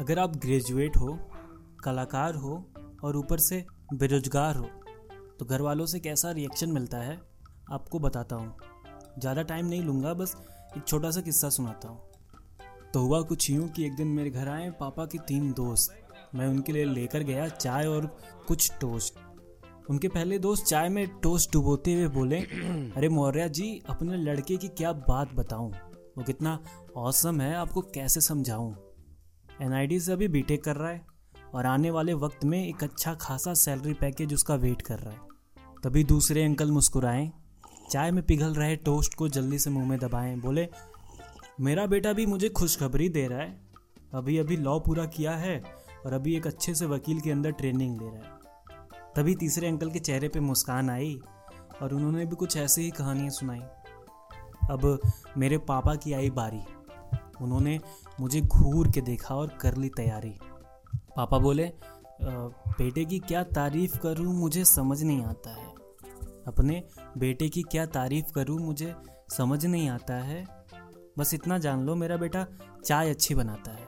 अगर आप ग्रेजुएट हो, कलाकार हो और ऊपर से बेरोजगार हो तो घर वालों से कैसा रिएक्शन मिलता है आपको बताता हूँ। ज़्यादा टाइम नहीं लूँगा, बस एक छोटा सा किस्सा सुनाता हूँ। तो हुआ कुछ यूँ कि एक दिन मेरे घर आए पापा के 3 दोस्त। मैं उनके लिए लेकर गया चाय और कुछ टोस्ट। उनके पहले दोस्त चाय में टोस्ट डुबोते हुए बोले, अरे मौर्या जी, अपने लड़के की क्या बात बताऊं, वो कितना औसम है, आपको कैसे समझाऊं। NIT से अभी बीटेक कर रहा है और आने वाले वक्त में एक अच्छा खासा सैलरी पैकेज उसका वेट कर रहा है। तभी दूसरे अंकल मुस्कुराएं, चाय में पिघल रहे टोस्ट को जल्दी से मुँह में दबाएं, बोले, मेरा बेटा भी मुझे खुशखबरी दे रहा है, अभी अभी लॉ पूरा किया है और अभी एक अच्छे से वकील के अंदर ट्रेनिंग ले रहा है। तभी तीसरे अंकल के चेहरे पे मुस्कान आई और उन्होंने भी कुछ ऐसी ही कहानियाँ सुनाई। अब मेरे पापा की आई बारी, उन्होंने मुझे घूर के देखा और कर ली तैयारी। पापा बोले, बेटे की क्या तारीफ करूँ, मुझे समझ नहीं आता है। अपने बेटे की क्या तारीफ करूँ, मुझे समझ नहीं आता है। बस इतना जान लो, मेरा बेटा चाय अच्छी बनाता है।